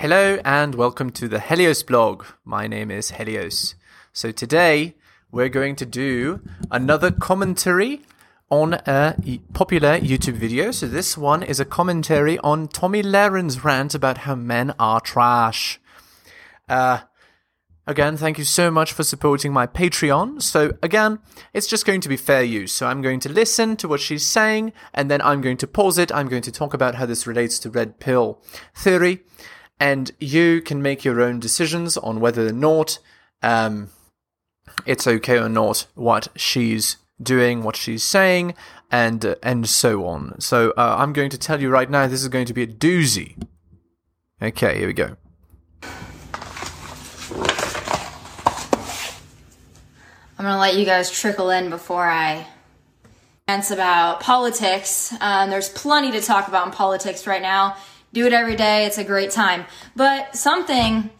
Hello and welcome to the Helios Blog. My name is Helios. So today we're going to do another commentary on a popular YouTube video. So this one is a commentary on Tomi Lahren's rant about how men are trash. Again, thank you so much for supporting my Patreon. So again, it's just going to be fair use. So I'm going to listen to what she's saying and then I'm going to pause it. I'm going to talk about how this relates to red pill theory. And you can make your own decisions on whether or not it's okay or not what she's doing, what she's saying, and so on. So I'm going to tell you right now, this is going to be a doozy. Okay, here we go. I'm going to let you guys trickle in before I rant about politics. There's plenty to talk about in politics right now. Do it every day. It's a great time. But something,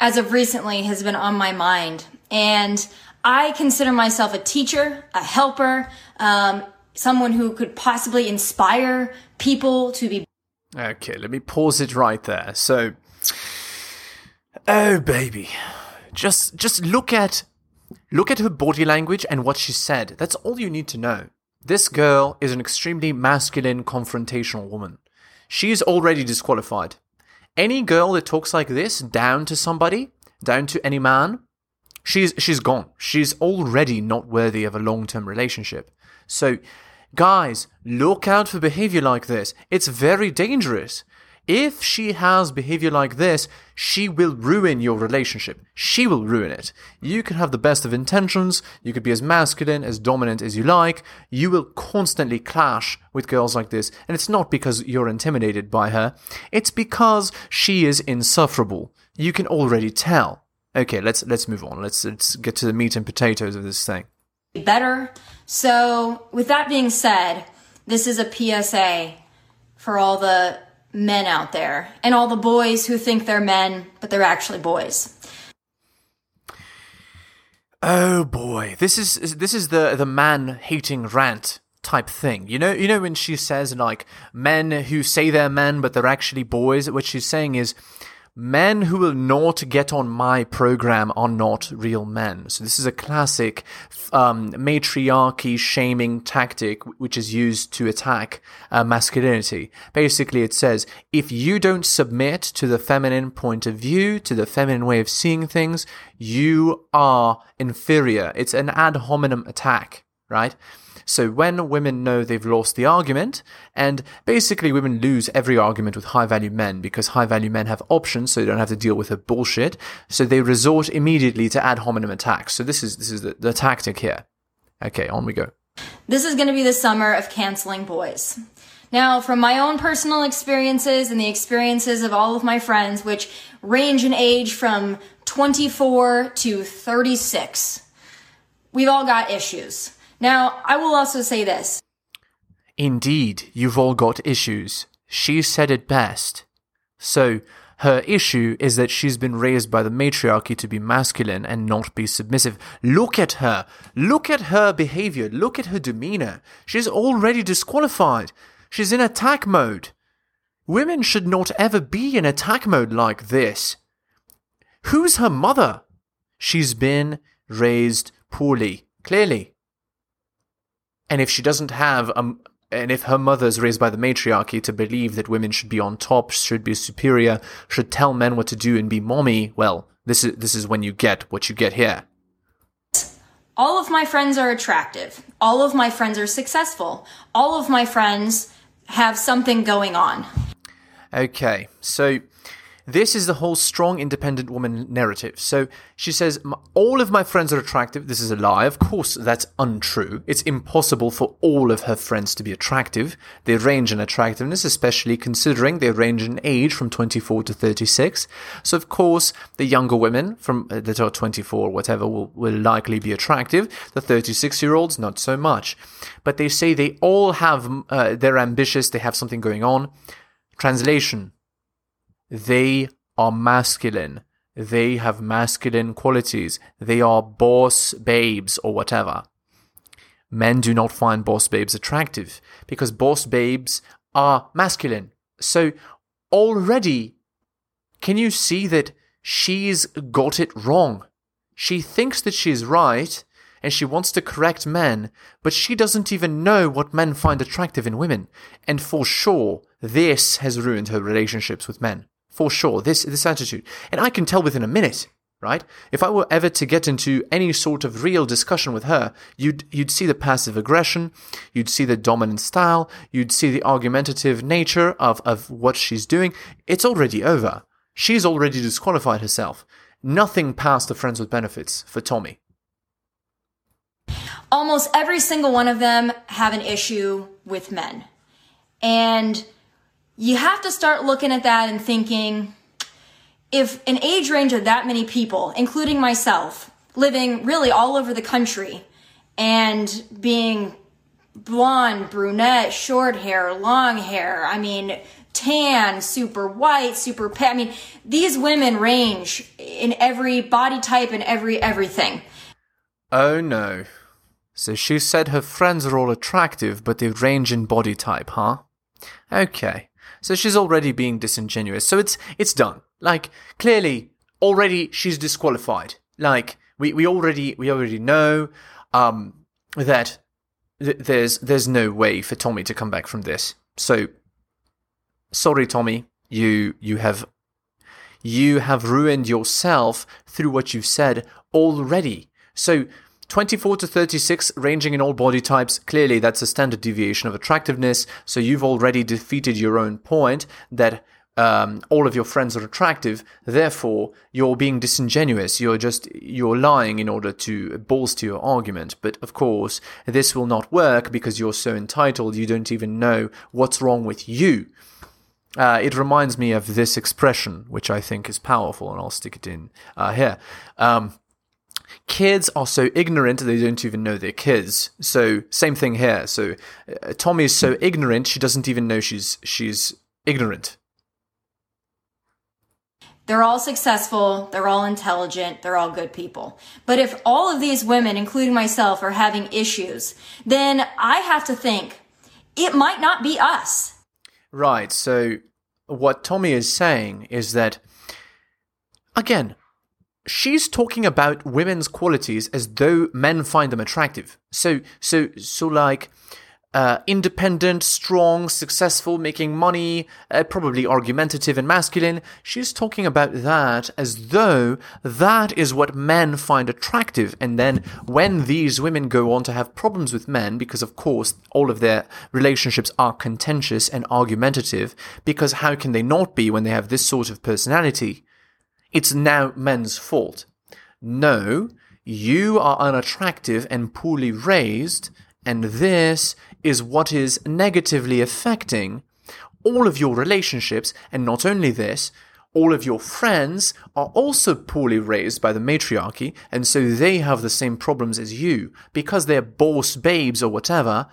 as of recently, has been on my mind. And I consider myself a teacher, a helper, someone who could possibly inspire people to be... Okay, let me pause it right there. So, oh, baby. Just look at her body language and what she said. That's all you need to know. This girl is an extremely masculine, confrontational woman. She is already disqualified. Any girl that talks like this down to somebody, down to any man, she's gone. She's already not worthy of a long-term relationship. So, guys, look out for behavior like this. It's very dangerous. If she has behavior like this, she will ruin your relationship. She will ruin it. You can have the best of intentions. You could be as masculine, as dominant as you like. You will constantly clash with girls like this. And it's not because you're intimidated by her. It's because she is insufferable. You can already tell. Okay, let's move on. Let's get to the meat and potatoes of this thing. Better. So, with that being said, this is a PSA for all the men out there and all the boys who think they're men but they're actually boys. Oh boy, this is the man hating rant type thing. You know when she says like men who say they're men but they're actually boys, what she's saying is men who will not get on my program are not real men. So this is a classic matriarchy shaming tactic which is used to attack masculinity. Basically, it says, if you don't submit to the feminine point of view, to the feminine way of seeing things, you are inferior. It's an ad hominem attack, right? So when women know they've lost the argument, and basically women lose every argument with high-value men because high-value men have options, so they don't have to deal with her bullshit, so they resort immediately to ad hominem attacks. So this is the tactic here. Okay, on we go. This is going to be the summer of canceling boys. Now, from my own personal experiences and the experiences of all of my friends, which range in age from 24 to 36, we've all got issues. Now, I will also say this. Indeed, you've all got issues. She said it best. So, her issue is that she's been raised by the matriarchy to be masculine and not be submissive. Look at her. Look at her behavior. Look at her demeanor. She's already disqualified. She's in attack mode. Women should not ever be in attack mode like this. Who's her mother? She's been raised poorly, clearly. And if she doesn't have, and if her mother's raised by the matriarchy to believe that women should be on top, should be superior, should tell men what to do and be mommy, well, this is when you get what you get here. All of my friends are attractive. All of my friends are successful. All of my friends have something going on. Okay, so this is the whole strong, independent woman narrative. So she says, all of my friends are attractive. This is a lie. Of course, that's untrue. It's impossible for all of her friends to be attractive. They range in attractiveness, especially considering they range in age from 24 to 36. So, of course, the younger women from that are 24 or whatever will likely be attractive. The 36-year-olds, not so much. But they say they all have, they're ambitious, they have something going on. Translation. They are masculine. They have masculine qualities. They are boss babes or whatever. Men do not find boss babes attractive because boss babes are masculine. So already can you see that she's got it wrong? She thinks that she's right, and she wants to correct men, but she doesn't even know what men find attractive in women. And for sure, this has ruined her relationships with men. For sure, this attitude. And I can tell within a minute, right? If I were ever to get into any sort of real discussion with her, you'd see the passive aggression, you'd see the dominant style, you'd see the argumentative nature of what she's doing. It's already over. She's already disqualified herself. Nothing past the friends with benefits for Tomi. Almost every single one of them have an issue with men. And you have to start looking at that and thinking, if an age range of that many people, including myself, living really all over the country and being blonde, brunette, short hair, long hair, I mean, tan, super white, super pale, I mean, these women range in every body type and everything. Oh no. So she said her friends are all attractive, but they range in body type, huh? Okay. So she's already being disingenuous. So it's done. Like, clearly, already she's disqualified. Like, we already know that there's no way for Tomi to come back from this. So, sorry, Tomi, you have ruined yourself through what you've said already. So 24 to 36, ranging in all body types, clearly that's a standard deviation of attractiveness, so you've already defeated your own point that all of your friends are attractive, therefore you're being disingenuous, you're lying in order to bolster your argument. But of course, this will not work because you're so entitled, you don't even know what's wrong with you. It reminds me of this expression, which I think is powerful, and I'll stick it in here. Kids are so ignorant they don't even know they're kids. So same thing here. So Tomi is so ignorant she doesn't even know she's ignorant. They're all successful, they're all intelligent, they're all good people. But if all of these women, including myself, are having issues, then I have to think it might not be us. Right. So what Tomi is saying is that, again, she's talking about women's qualities as though men find them attractive. So like independent, strong, successful, making money, probably argumentative and masculine. She's talking about that as though that is what men find attractive. And then when these women go on to have problems with men, because of course all of their relationships are contentious and argumentative, because how can they not be when they have this sort of personality? It's now men's fault. No, you are unattractive and poorly raised, and this is what is negatively affecting all of your relationships, and not only this, all of your friends are also poorly raised by the matriarchy, and so they have the same problems as you. Because they're boss babes or whatever,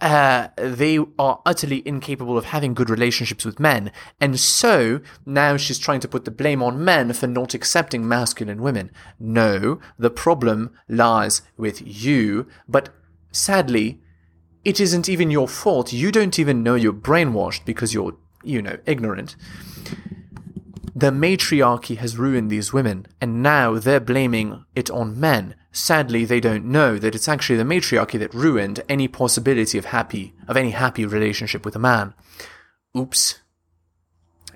they are utterly incapable of having good relationships with men. And so now she's trying to put the blame on men for not accepting masculine women. No, the problem lies with you. But sadly, it isn't even your fault. You don't even know you're brainwashed because you're, ignorant. The matriarchy has ruined these women, and now they're blaming it on men. Sadly, they don't know that it's actually the matriarchy that ruined any possibility of any happy relationship with a man. Oops.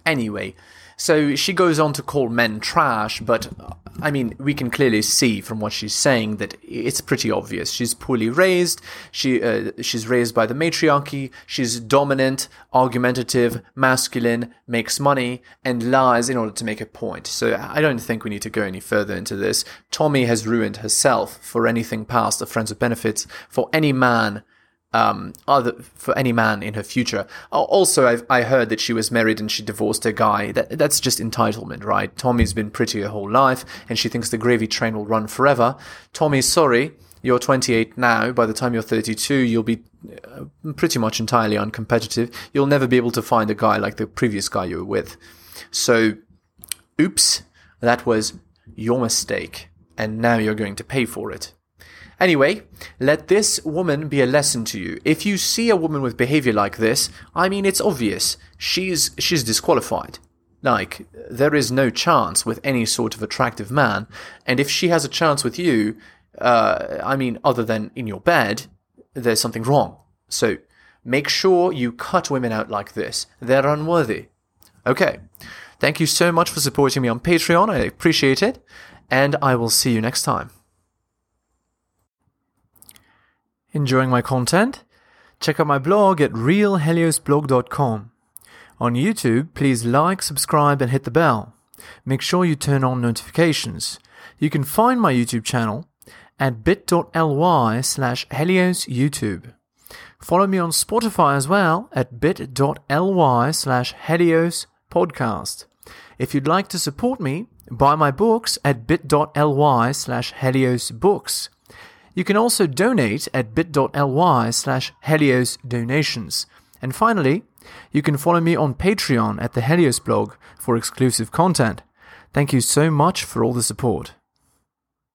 Anyway, so she goes on to call men trash, but, I mean, we can clearly see from what she's saying that it's pretty obvious. She's poorly raised, she's raised by the matriarchy, she's dominant, argumentative, masculine, makes money, and lies in order to make a point. So I don't think we need to go any further into this. Tomi has ruined herself for anything past the friends with benefits, for any man in her future. Also, I heard that she was married and she divorced her guy. That's just entitlement, right? Tomi's been pretty her whole life, and she thinks the gravy train will run forever. Tomi, sorry, you're 28 now. By the time you're 32, you'll be pretty much entirely uncompetitive. You'll never be able to find a guy like the previous guy you were with. So, oops, that was your mistake, and now you're going to pay for it. Anyway, let this woman be a lesson to you. If you see a woman with behavior like this, I mean, it's obvious. She's disqualified. Like, there is no chance with any sort of attractive man. And if she has a chance with you, I mean, other than in your bed, there's something wrong. So make sure you cut women out like this. They're unworthy. Okay. Thank you so much for supporting me on Patreon. I appreciate it. And I will see you next time. Enjoying my content? Check out my blog at realheliosblog.com. On YouTube, please like, subscribe, and hit the bell. Make sure you turn on notifications. You can find my YouTube channel at bit.ly/HeliosYouTube. Follow me on Spotify as well at bit.ly/HeliosPodcast. If you'd like to support me, buy my books at bit.ly/HeliosBooks. You can also donate at bit.ly/HeliosDonations. And finally, you can follow me on Patreon at the Helios Blog for exclusive content. Thank you so much for all the support.